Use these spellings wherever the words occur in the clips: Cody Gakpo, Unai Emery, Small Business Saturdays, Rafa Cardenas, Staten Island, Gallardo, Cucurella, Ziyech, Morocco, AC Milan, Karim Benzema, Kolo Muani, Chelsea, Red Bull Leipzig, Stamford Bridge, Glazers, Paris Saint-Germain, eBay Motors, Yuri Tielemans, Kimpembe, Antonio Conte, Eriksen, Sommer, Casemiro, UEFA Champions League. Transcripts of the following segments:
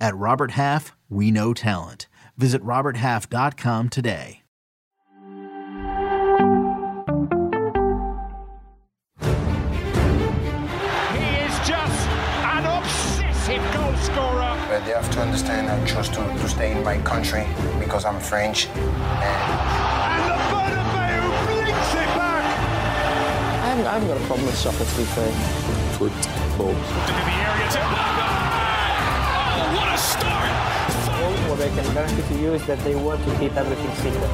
At Robert Half, we know talent. Visit roberthalf.com today. But they have to understand I chose to stay in my country because I'm French. And the Bernabeu blinks it back! I haven't got a problem with soccer, to be fair. Football. Into the area to Mbappé! Oh, what a start! What I can guarantee to you is that they want to keep everything secret.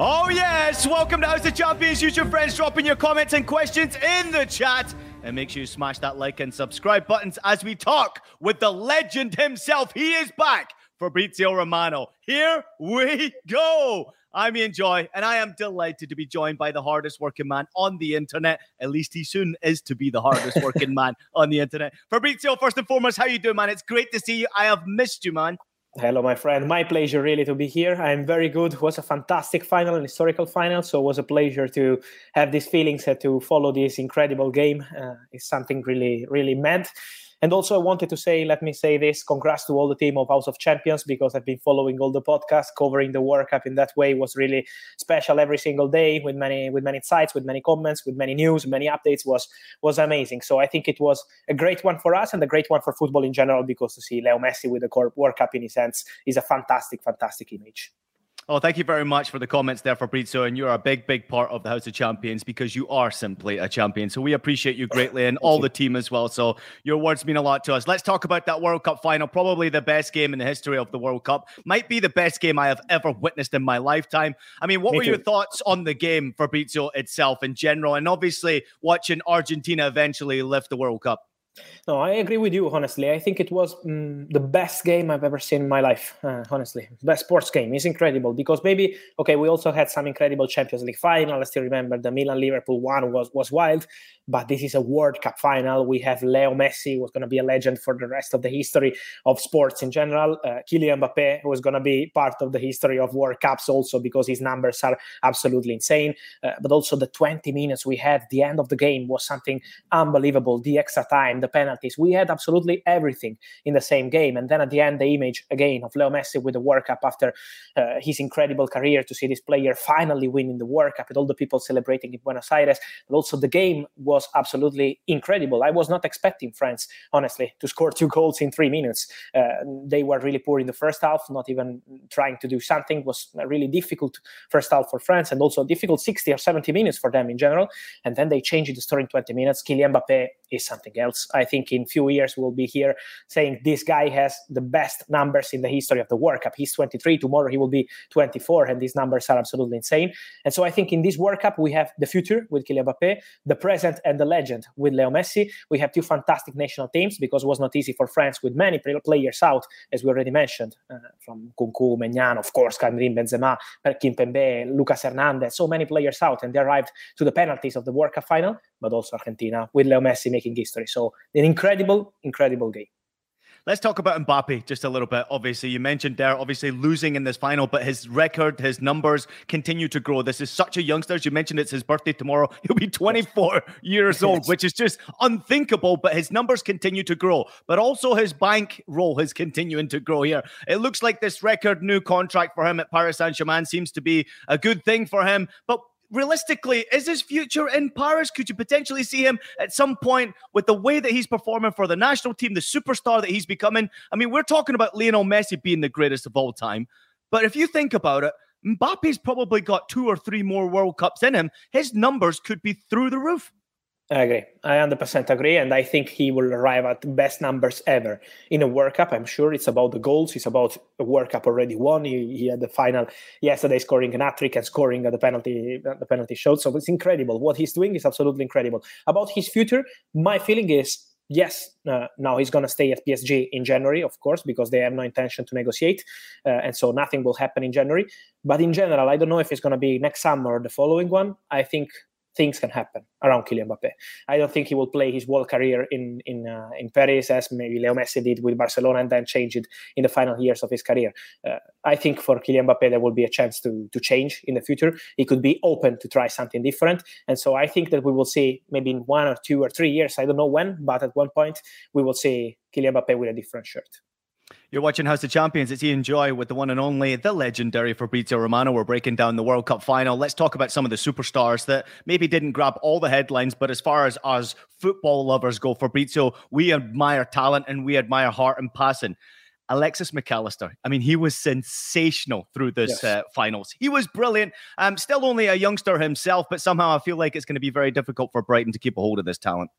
Oh yes, welcome to House of Champions. YouTube friends, dropping your comments and questions in the chat. And make sure you smash that like and subscribe buttons as we talk with the legend himself. He is back, Fabrizio Romano. Here we go. I'm Ian Joy, and I am delighted to be joined by the hardest working man on the internet. At least he soon is to be the hardest working man on the internet. Fabrizio, first and foremost, how you doing, man? It's great to see you. I have missed you, man. Hello, my friend. My pleasure, really, to be here. I'm very good. It was a fantastic final, an historical final, so it was a pleasure to have these feelings and to follow this incredible game. It's something really, really mad. And also, I wanted to say, let me say this, congrats to all the team of House of Champions, because I've been following all the podcasts, covering the World Cup in that way was really special every single day, with many insights, with many comments, with many news, many updates, was amazing. So I think it was a great one for us and a great one for football in general, because to see Leo Messi with the World Cup in his hands is a fantastic, fantastic image. Oh, thank you very much for the comments there, Fabrizio. And you're a big, big part of the House of Champions because you are simply a champion. So we appreciate you greatly and all the team as well. So your words mean a lot to us. Let's talk about that World Cup final. Probably the best game in the history of the World Cup. Might be the best game I have ever witnessed in my lifetime. I mean, what were your thoughts on the game, Fabrizio, itself in general? And obviously watching Argentina eventually lift the World Cup. No, I agree with you, honestly. I think it was the best game I've ever seen in my life, honestly. Best sports game. It's incredible because maybe, okay, we also had some incredible Champions League final. I still remember the Milan-Liverpool one was wild, but this is a World Cup final. We have Leo Messi, who's going to be a legend for the rest of the history of sports in general. Kylian Mbappé, who's going to be part of the history of World Cups also because his numbers are absolutely insane. But also the 20 minutes we had, the end of the game was something unbelievable. The extra time, the penalties. We had absolutely everything in the same game. And then at the end, the image again of Leo Messi with the World Cup after his incredible career, to see this player finally winning the World Cup with all the people celebrating in Buenos Aires. But also the game was absolutely incredible. I was not expecting France, honestly, to score 2 goals in 3 minutes. They were really poor in the first half, not even trying to do something. It was a really difficult first half for France and also a difficult 60 or 70 minutes for them in general. And then they changed the story in 20 minutes. Kylian Mbappé is something else. I think in a few years we'll be here saying this guy has the best numbers in the history of the World Cup. He's 23, tomorrow he will be 24, and these numbers are absolutely insane. And so I think in this World Cup we have the future with Kylian Mbappé, the present and the legend with Leo Messi. We have 2 fantastic national teams because it was not easy for France with many players out, as we already mentioned, from Kunku, Maignan, of course, Karim Benzema, Kimpembe, Lucas Hernandez, so many players out, and they arrived to the penalties of the World Cup final, but also Argentina with Leo Messi making history. So an incredible, incredible game. Let's talk about Mbappe just a little bit. Obviously, you mentioned there, obviously losing in this final, but his record, his numbers continue to grow. This is such a youngster. As you mentioned, it's his birthday tomorrow. He'll be 24 years old, which is just unthinkable, but his numbers continue to grow. But also his bank roll is continuing to grow here. It looks like this record new contract for him at Paris Saint-Germain seems to be a good thing for him, but realistically, is his future in Paris? Could you potentially see him at some point with the way that he's performing for the national team, the superstar that he's becoming? I mean, we're talking about Lionel Messi being the greatest of all time. But if you think about it, Mbappe's probably got 2 or 3 more World Cups in him. His numbers could be through the roof. I agree. I 100% agree. And I think he will arrive at best numbers ever in a World Cup. I'm sure it's about the goals. It's about a World Cup already won. He had the final yesterday, scoring an hat-trick and scoring at the penalty shot. So it's incredible. What he's doing is absolutely incredible. About his future, my feeling is, yes, now he's going to stay at PSG in January, of course, because they have no intention to negotiate. And so nothing will happen in January. But in general, I don't know if it's going to be next summer or the following one. I think things can happen around Kylian Mbappé. I don't think he will play his whole career in Paris, as maybe Leo Messi did with Barcelona, and then change it in the final years of his career. I think for Kylian Mbappé, there will be a chance to change in the future. He could be open to try something different. And so I think that we will see maybe in 1 or 2 or 3 years, I don't know when, but at one point, we will see Kylian Mbappé with a different shirt. You're watching House of Champions. It's Ian Joy with the one and only, the legendary Fabrizio Romano. We're breaking down the World Cup final. Let's talk about some of the superstars that maybe didn't grab all the headlines, but as far as us football lovers go, Fabrizio, we admire talent and we admire heart and passing. Alexis Mac Allister. I mean, he was sensational through this finals. He was brilliant. Still only a youngster himself, but somehow I feel like it's going to be very difficult for Brighton to keep a hold of this talent.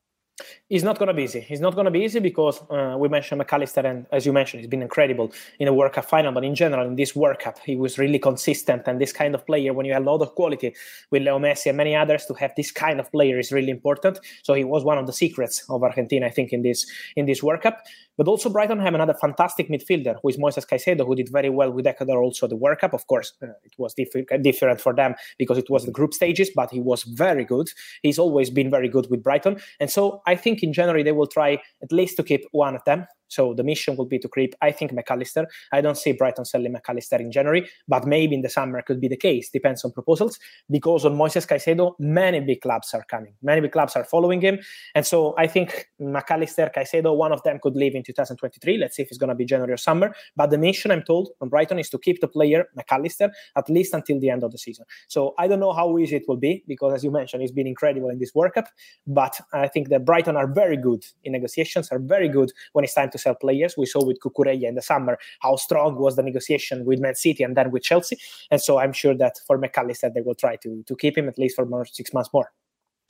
It's not going to be easy. It's not going to be easy because we mentioned Mac Allister, and as you mentioned, he's been incredible in a World Cup final. But in general, in this World Cup, he was really consistent. And this kind of player, when you have a lot of quality with Leo Messi and many others, to have this kind of player is really important. So he was one of the secrets of Argentina, I think, in this World Cup. But also Brighton have another fantastic midfielder, who is Moises Caicedo, who did very well with Ecuador also at the World Cup. Of course, it was different for them because it was the group stages, but he was very good. He's always been very good with Brighton. And so I think in January they will try at least to keep one of them. So the mission will be to creep, I think, Mac Allister. I don't see Brighton selling Mac Allister in January, but maybe in the summer could be the case. Depends on proposals, because on Moises Caicedo, many big clubs are coming. Many big clubs are following him. And so I think Mac Allister, Caicedo, one of them could leave in 2023. Let's see if it's going to be January or summer. But the mission, I'm told, on Brighton is to keep the player, Mac Allister, at least until the end of the season. So I don't know how easy it will be, because as you mentioned, he's been incredible in this World Cup. But I think that Brighton are very good in negotiations, are very good when it's time to sell players. We saw with Cucurella in the summer how strong was the negotiation with Man City and then with Chelsea. And so I'm sure that for Mac Allister, they will try to keep him at least for 6 months more.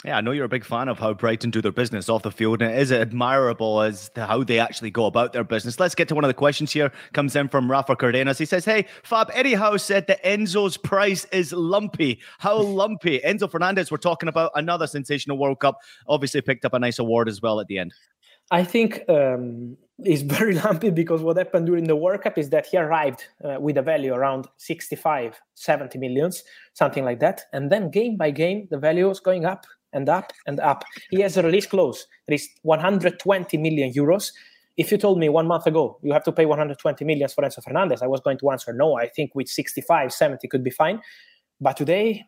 Yeah, I know you're a big fan of how Brighton do their business off the field, and it is admirable as to how they actually go about their business. Let's get to one of the questions here. Comes in from Rafa Cardenas. He says, hey, Fab, Eddie Howe said that Enzo's price is lumpy. How lumpy? Enzo Fernandez, we're talking about another sensational World Cup. Obviously picked up a nice award as well at the end. I think it's very lumpy because what happened during the World Cup is that he arrived with a value around 65, 70 millions, something like that. And then game by game, the value is going up and up and up. He has a release clause. There is 120 million euros. If you told me 1 month ago, you have to pay 120 million for Enzo Fernandez, I was going to answer no. I think with 65, 70 could be fine. But today,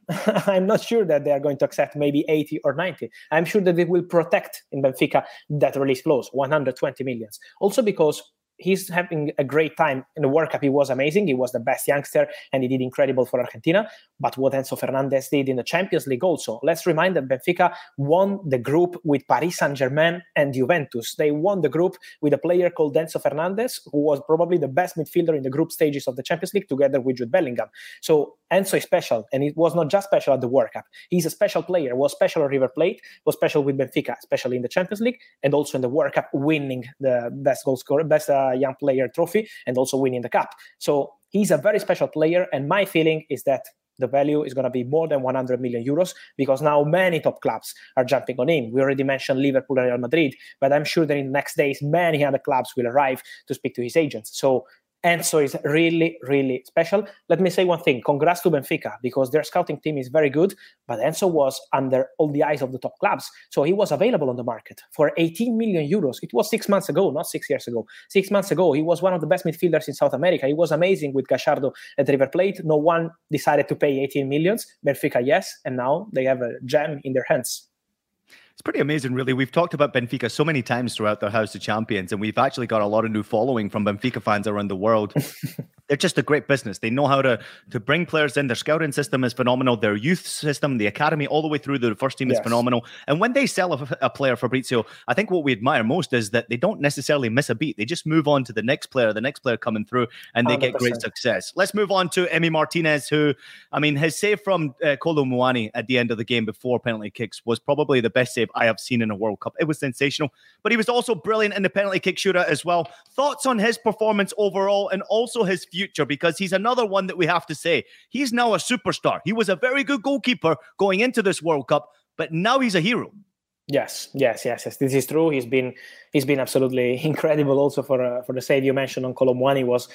I'm not sure that they are going to accept maybe 80 or 90. I'm sure that they will protect in Benfica that release clause, 120 millions. Also because he's having a great time in the World Cup. He was amazing. He was the best youngster, and he did incredible for Argentina. But what Enzo Fernandez did in the Champions League also, let's remind that Benfica won the group with Paris Saint-Germain and Juventus. They won the group with a player called Enzo Fernandez, who was probably the best midfielder in the group stages of the Champions League, together with Jude Bellingham. So Enzo is special, and it was not just special at the World Cup. He's a special player, was special at River Plate, was special with Benfica, especially in the Champions League, and also in the World Cup, winning the best goal scorer, best young player trophy, and also winning the cup. So he's a very special player, and my feeling is that the value is going to be more than 100 million euros because now many top clubs are jumping on him. We already mentioned Liverpool and Real Madrid, but I'm sure that in the next days, many other clubs will arrive to speak to his agents. So Enzo is really, really special. Let me say one thing. Congrats to Benfica because their scouting team is very good, but Enzo was under all the eyes of the top clubs. So he was available on the market for 18 million euros. It was 6 months ago, not 6 years ago. 6 months ago, he was one of the best midfielders in South America. He was amazing with Gallardo at River Plate. No one decided to pay 18 millions. Benfica, yes, and now they have a gem in their hands. It's pretty amazing, really. We've talked about Benfica so many times throughout the House of Champions, and we've actually got a lot of new following from Benfica fans around the world. They're just a great business. They know how to bring players in. Their scouting system is phenomenal. Their youth system, the academy, all the way through the first team is phenomenal. And when they sell a player, Fabrizio, I think what we admire most is that they don't necessarily miss a beat. They just move on to the next player coming through, and they get great success. Let's move on to Emi Martinez, who, I mean, his save from Kolo Muani at the end of the game before penalty kicks was probably the best save I have seen in a World Cup. It was sensational, but he was also brilliant in the penalty kick shootout as well. Thoughts on his performance overall and also his future, because he's another one that we have to say he's now a superstar. He was a very good goalkeeper going into this World Cup, but now he's a hero. Yes. This is true. He's been absolutely incredible. Also for the save you mentioned on Kolo Muani was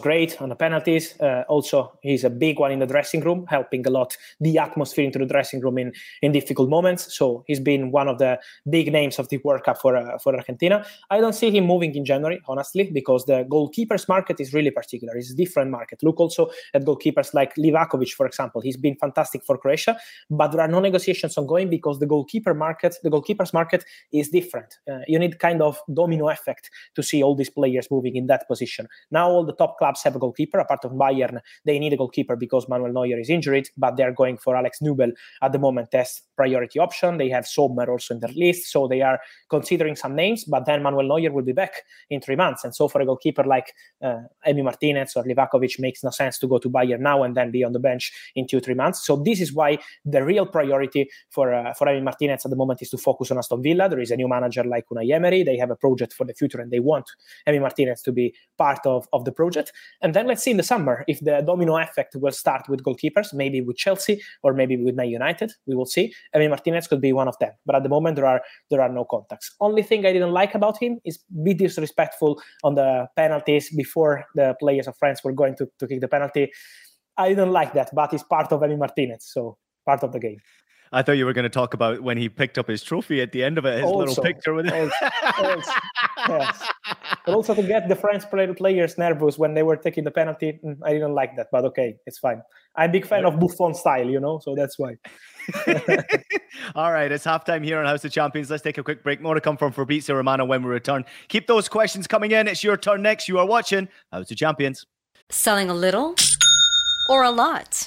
great on the penalties. Also, he's a big one in the dressing room, helping a lot the atmosphere into the dressing room in difficult moments. So he's been one of the big names of the World Cup for Argentina. I don't see him moving in January, honestly, because the goalkeepers market is really particular. It's a different market. Look also at goalkeepers like Livakovic, for example. He's been fantastic for Croatia, but there are no negotiations ongoing because the goalkeepers market is different. You need kind of domino effect to see all these players moving in that position. Now all the top clubs have a goalkeeper. Apart from Bayern, they need a goalkeeper because Manuel Neuer is injured, but they're going for Alex Nübel at the moment as priority option. They have Sommer also in their list, so they are considering some names, but then Manuel Neuer will be back in 3 months. And so for a goalkeeper like Emi Martinez or Livakovic, makes no sense to go to Bayern now and then be on the bench in 2-3 months. So this is why the real priority for Emi Martinez at the moment is to focus on Aston Villa. There is a new manager like Unai Emery. They have a project for the future and they want Emi Martinez to be part of the project. And then let's see in the summer if the domino effect will start with goalkeepers, maybe with Chelsea or maybe with Man United. We will see. Emi Martinez could be one of them. But at the moment, there are no contacts. Only thing I didn't like about him is be disrespectful on the penalties before the players of France were going to kick the penalty. I didn't like that, but it's part of Emi Martinez, so part of the game. I thought you were going to talk about when he picked up his trophy at the end of it, his also, little picture with it. Also, yes. But also to get the French players nervous when they were taking the penalty, I didn't like that, but okay, it's fine. I'm a big fan of Buffon style, you know, so that's why. All right, it's halftime here on House of Champions. Let's take a quick break. More to come from Fabrizio Romano when we return. Keep those questions coming in. It's your turn next. You are watching House of Champions. Selling a little or a lot?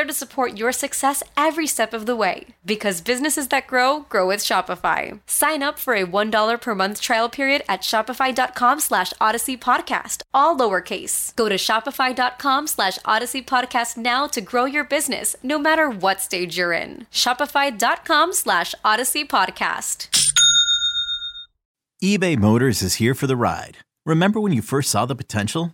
to support your success every step of the way, because businesses that grow with Shopify. Sign up for a $1 per month trial period at shopify.com/odysseypodcast, all lowercase. Go to shopify.com/odysseypodcast now to grow your business, no matter what stage you're in. Shopify.com/odysseypodcast. eBay Motors is here for the ride. Remember when you first saw the potential?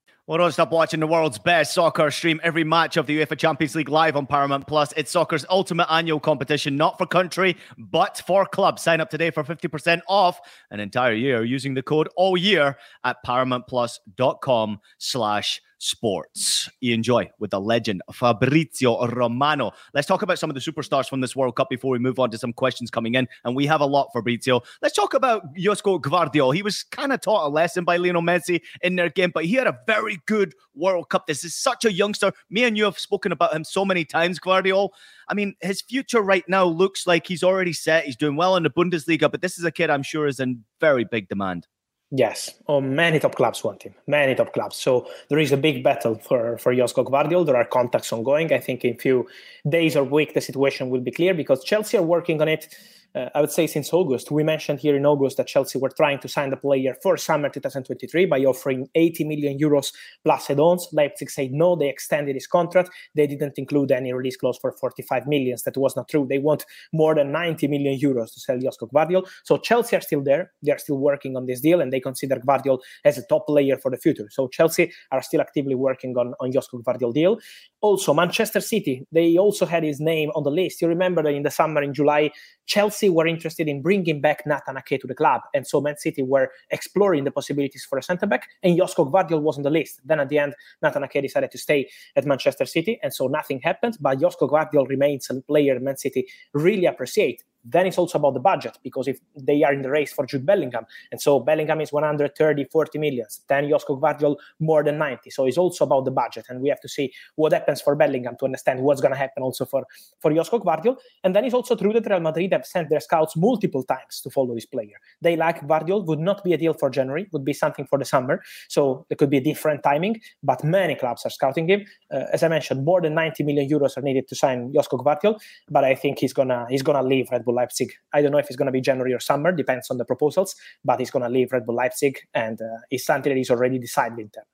Well, don't stop watching the world's best soccer. Stream every match of the UEFA Champions League live on Paramount+. It's soccer's ultimate annual competition, not for country, but for clubs. Sign up today for 50% off an entire year using the code ALLYEAR at ParamountPlus.com/sports. Ian Joy with the legend Fabrizio Romano. Let's talk about some of the superstars from this World Cup before we move on to some questions coming in. And we have a lot, Fabrizio. Let's talk about Josko Gvardiol. He was kind of taught a lesson by Lionel Messi in their game, but he had a very good World Cup. This is such a youngster. Me and you have spoken about him so many times, Gvardiol. I mean, his future right now looks like he's already set. He's doing well in the Bundesliga, but this is a kid I'm sure is in very big demand. Yes, many top clubs want him, many top clubs. So there is a big battle for Josko Gvardiol. There are contacts ongoing. I think in a few days or week, the situation will be clear because Chelsea are working on it, I would say, since August. We mentioned here in August that Chelsea were trying to sign the player for summer 2023 by offering 80 million euros plus add-ons. Leipzig said no, they extended his contract. They didn't include any release clause for 45 million. That was not true. They want more than 90 million euros to sell Josko Gvardiol. So Chelsea are still there. They are still working on this deal and they consider Gvardiol as a top player for the future. So Chelsea are still actively working on Josko Gvardiol deal. Also, Manchester City, they also had his name on the list. You remember that in the summer, in July, Chelsea were interested in bringing back Nathan Ake to the club. And so Man City were exploring the possibilities for a centre-back and Josko Gvardiol was on the list. Then at the end, Nathan Ake decided to stay at Manchester City. And so nothing happened, but Josko Gvardiol remains a player Man City really appreciate. Then it's also about the budget, because if they are in the race for Jude Bellingham, and so Bellingham is 130-40 million, then Josko Gvardiol more than 90. So it's also about the budget, and we have to see what happens for Bellingham to understand what's going to happen also for Josko Gvardiol. And then it's also true that Real Madrid have sent their scouts multiple times to follow this player. They like Gvardiol, would not be a deal for January, would be something for the summer, so there could be a different timing, but many clubs are scouting him. As I mentioned, more than 90 million euros are needed to sign Josko Gvardiol, but I think he's gonna leave Red Bull Leipzig. I don't know if it's going to be January or summer, depends on the proposals, but he's going to leave Red Bull Leipzig and it's something that he's already decided internally.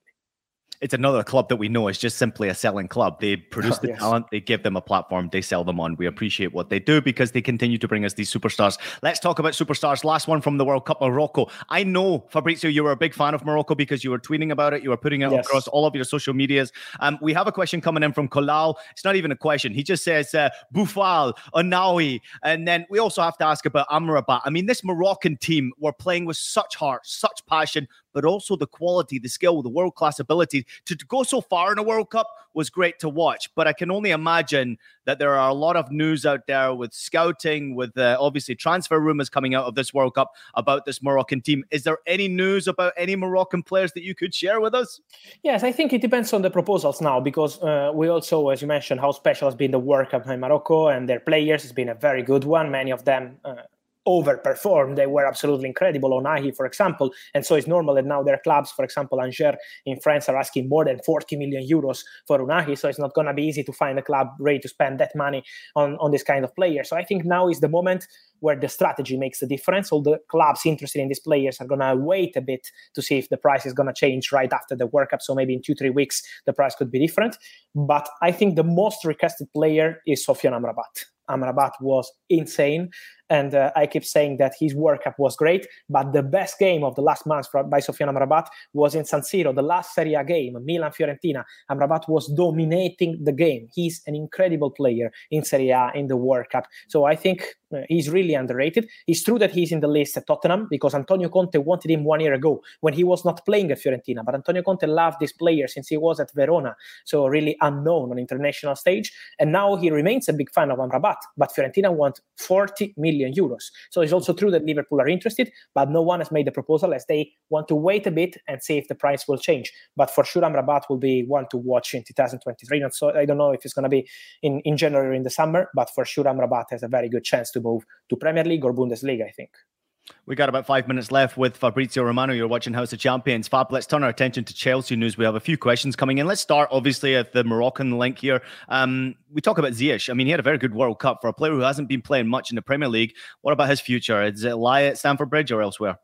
It's another club that we know is just simply a selling club. They produce the talent, they give them a platform, they sell them on. We appreciate what they do because they continue to bring us these superstars. Let's talk about superstars. Last one from the World Cup, Morocco. I know, Fabrizio, you were a big fan of Morocco because you were tweeting about it. You were putting it across all of your social medias. We have a question coming in from Kolal. It's not even a question. He just says, Boufal, Ounahi. And then we also have to ask about Amrabat. I mean, this Moroccan team were playing with such heart, such passion, but also the quality, the skill, the world-class ability. To go so far in a World Cup was great to watch, but I can only imagine that there are a lot of news out there with scouting, with obviously transfer rumours coming out of this World Cup about this Moroccan team. Is there any news about any Moroccan players that you could share with us? Yes, I think it depends on the proposals now, because we also, as you mentioned, how special has been the World Cup in Morocco and their players. It's been a very good one. Many of them overperformed. They were absolutely incredible. Ounahi, for example. And so it's normal that now their clubs, for example, Angers in France, are asking more than 40 million euros for Ounahi. So it's not going to be easy to find a club ready to spend that money on this kind of player. So I think now is the moment where the strategy makes the difference. All the clubs interested in these players are going to wait a bit to see if the price is going to change right after the World Cup. So maybe in 2-3 weeks, the price could be different. But I think the most requested player is Sofyan Amrabat. Amrabat was insane. And I keep saying that his World Cup was great, but the best game of the last month by Sofyan Amrabat was in San Siro, the last Serie A game, Milan-Fiorentina. Amrabat was dominating the game. He's an incredible player in Serie A, in the World Cup. So I think he's really underrated. It's true that he's in the list at Tottenham because Antonio Conte wanted him 1 year ago when he was not playing at Fiorentina. But Antonio Conte loved this player since he was at Verona, so really unknown on international stage. And now he remains a big fan of Amrabat, but Fiorentina want 40 million euros. So it's also true that Liverpool are interested, but no one has made a proposal as they want to wait a bit and see if the price will change. But for sure, Amrabat will be one to watch in 2023. And so I don't know if it's going to be in January or in the summer, but for sure, Amrabat has a very good chance to move to Premier League or Bundesliga, I think. We got about 5 minutes left with Fabrizio Romano. You're watching House of Champions. Fab, let's turn our attention to Chelsea news. We have a few questions coming in. Let's start, obviously, at the Moroccan link here. We talk about Ziyech. I mean, he had a very good World Cup for a player who hasn't been playing much in the Premier League. What about his future? Is it lie at Stamford Bridge or elsewhere?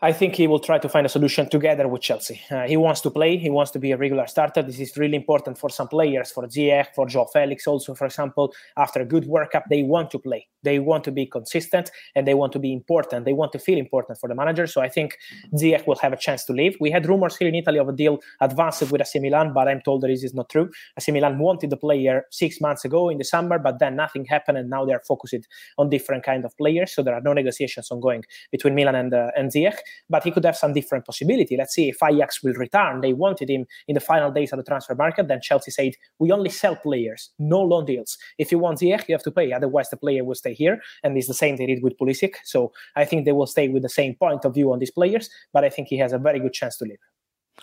I think he will try to find a solution together with Chelsea. He wants to play. He wants to be a regular starter. This is really important for some players, for Ziyech, for João Felix also, for example. After a good World Cup, they want to play. They want to be consistent and they want to be important. They want to feel important for the manager. So I think Ziyech will have a chance to leave. We had rumors here in Italy of a deal advanced with AC Milan, but I'm told that this is not true. AC Milan wanted the player 6 months ago in the summer, but then nothing happened, and now they are focused on different kind of players. So there are no negotiations ongoing between Milan and Ziyech, but he could have some different possibility. Let's see if Ajax will return. They wanted him in the final days of the transfer market. Then Chelsea said, we only sell players, no loan deals. If you want Ziyech, you have to pay. Otherwise, the player will stay here. And it's the same they did with Pulisic. So I think they will stay with the same point of view on these players. But I think he has a very good chance to leave.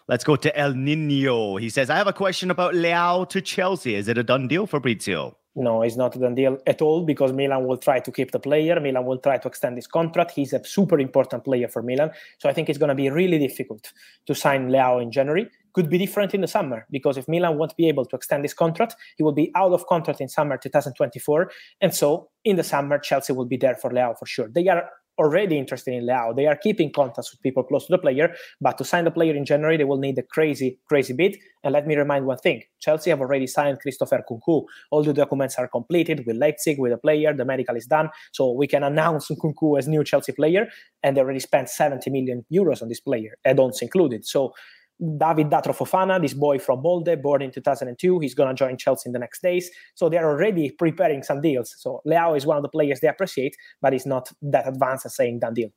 Let's go to El Nino. He says, I have a question about Leao to Chelsea. Is it a done deal, Fabrizio? No, it's not a done deal at all, because Milan will try to keep the player. Milan will try to extend his contract. He's a super important player for Milan. So I think it's going to be really difficult to sign Leao in January. Could be different in the summer, because if Milan won't be able to extend his contract, he will be out of contract in summer 2024. And so in the summer, Chelsea will be there for Leao for sure. They are already interested in Leao. They are keeping contacts with people close to the player, but to sign the player in January, they will need a crazy, crazy bid. And let me remind one thing. Chelsea have already signed Christopher Nkunku. All the documents are completed with Leipzig, with the player. The medical is done. So we can announce Nkunku as new Chelsea player, and they already spent 70 million euros on this player, add-ons included. So David Datro Fofana, this boy from Molde, born in 2002, he's going to join Chelsea in the next days. So they are already preparing some deals. So Leao is one of the players they appreciate, but he's not that advanced as saying done deal.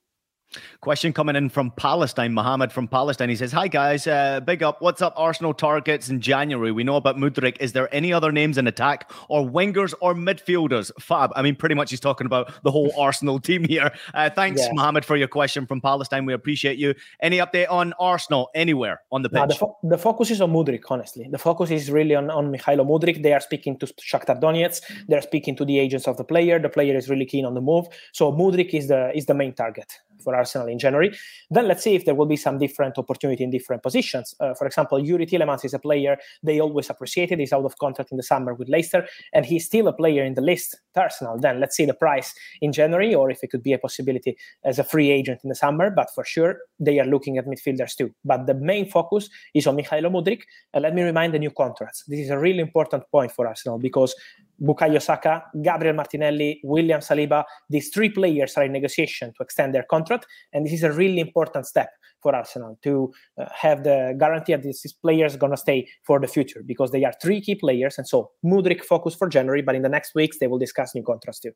Question coming in from Palestine. Mohammed from Palestine. He says, hi guys, big up. What's up Arsenal targets in January? We know about Mudryk. Is there any other names in attack or wingers or midfielders? Fab. I mean, pretty much he's talking about the whole Arsenal team here. Thanks, yeah. Mohammed, for your question from Palestine. We appreciate you. Any update on Arsenal anywhere on the pitch? No, the focus is on Mudryk, honestly. The focus is really on Mikhailo Mudryk. They are speaking to Shakhtar Donetsk. They're speaking to the agents of the player. The player is really keen on the move. So Mudryk is the main target for Arsenal in January. Then let's see if there will be some different opportunity in different positions. For example, Yuri Tielemans is a player they always appreciated. He's out of contract in the summer with Leicester, and he's still a player in the list at Arsenal. Then let's see the price in January, or if it could be a possibility as a free agent in the summer. But for sure, they are looking at midfielders too. But the main focus is on Mikhailo Mudryk. And let me remind the new contracts. This is a really important point for Arsenal, because Bukayo Saka, Gabriel Martinelli, William Saliba, these three players are in negotiation to extend their contract, and this is a really important step for Arsenal to have the guarantee that these players are going to stay for the future, because they are three key players. And so Mudryk focus for January, but in the next weeks they will discuss new contracts too.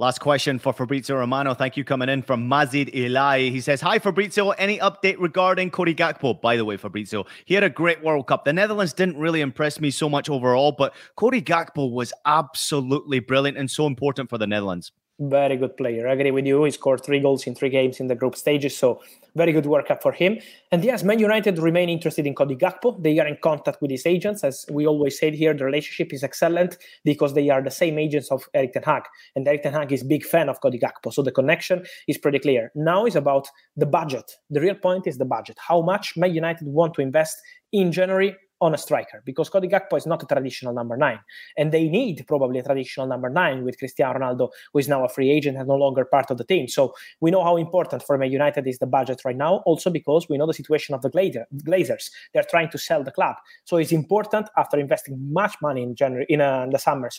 Last question for Fabrizio Romano. Thank you. Coming in from Mazid Ilai. He says, hi, Fabrizio. Any update regarding Cody Gakpo? By the way, Fabrizio, he had a great World Cup. The Netherlands didn't really impress me so much overall, but Cody Gakpo was absolutely brilliant and so important for the Netherlands. Very good player. I agree with you. He scored 3 goals in 3 games in the group stages. So very good workup for him. And yes, Man United remain interested in Cody Gakpo. They are in contact with his agents. As we always said here, the relationship is excellent because they are the same agents of Erik ten Hag. And Erik ten Hag is a big fan of Cody Gakpo. So the connection is pretty clear. Now it's about the budget. The real point is the budget. How much Man United want to invest in January on a striker, because Cody Gakpo is not a traditional number 9, and they need probably a traditional number 9 with Cristiano Ronaldo, who is now a free agent and no longer part of the team. So we know how important for Man United is the budget right now, also because we know the situation of the Glazers. They're trying to sell the club, so it's important after investing much money in January, in the summer,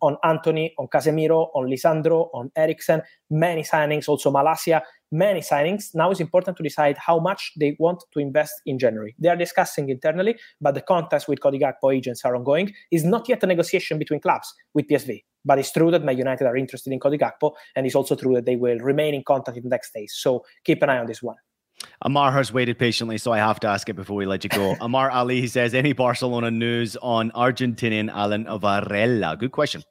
on Antony, on Casemiro, on Lisandro, on Eriksen, many signings, also Malacia. Many signings. Now it's important to decide how much they want to invest in January. They are discussing internally, but the contacts with Cody Gakpo agents are ongoing. It's not yet a negotiation between clubs with PSV, but it's true that Man United are interested in Cody Gakpo, and it's also true that they will remain in contact in the next days. So keep an eye on this one. Amar has waited patiently, so I have to ask it before we let you go. Amar Ali, he says, any Barcelona news on Argentinian Alan Varela? Good question.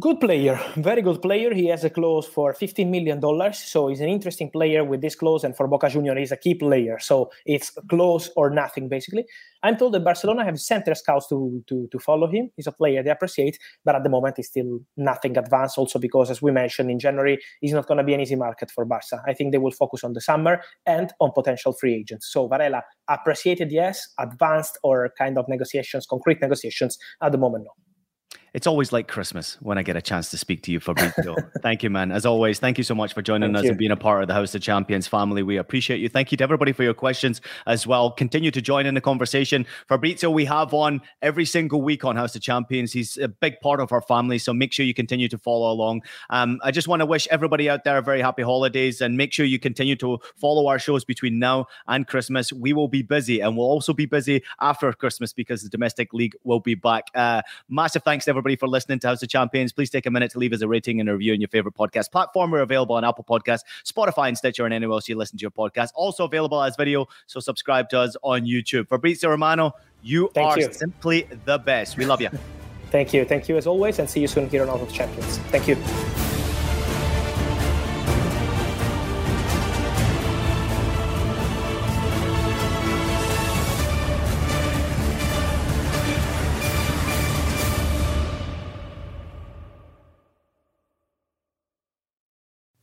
Good player, very good player. He has a clause for $15 million, so he's an interesting player with this clause, and for Boca Juniors, he's a key player. So it's clause or nothing, basically. I'm told that Barcelona have center scouts to follow him. He's a player they appreciate, but at the moment, he's still nothing advanced, also because, as we mentioned, in January, he's not going to be an easy market for Barca. I think they will focus on the summer and on potential free agents. So Varela, appreciated, yes, advanced or kind of negotiations, concrete negotiations, at the moment, no. It's always like Christmas when I get a chance to speak to you, Fabrizio. Thank you, man. As always, thank you so much for joining us and being a part of the House of Champions family. We appreciate you. Thank you to everybody for your questions as well. Continue to join in the conversation. Fabrizio, we have on every single week on House of Champions. He's a big part of our family, so make sure you continue to follow along. I just want to wish everybody out there a very happy holidays, and make sure you continue to follow our shows between now and Christmas. We will be busy, and we'll also be busy after Christmas because the domestic league will be back. Massive thanks to everybody for listening to House of Champions. Please take a minute to leave us a rating and a review on your favorite podcast platform. We're available on Apple Podcasts, Spotify, and Stitcher, and anywhere else you listen to your podcast. Also available as video, so subscribe to us on YouTube. Fabrizio Romano, you are simply the best. We love you. Thank you. Thank you as always, and see you soon here on House of Champions. Thank you.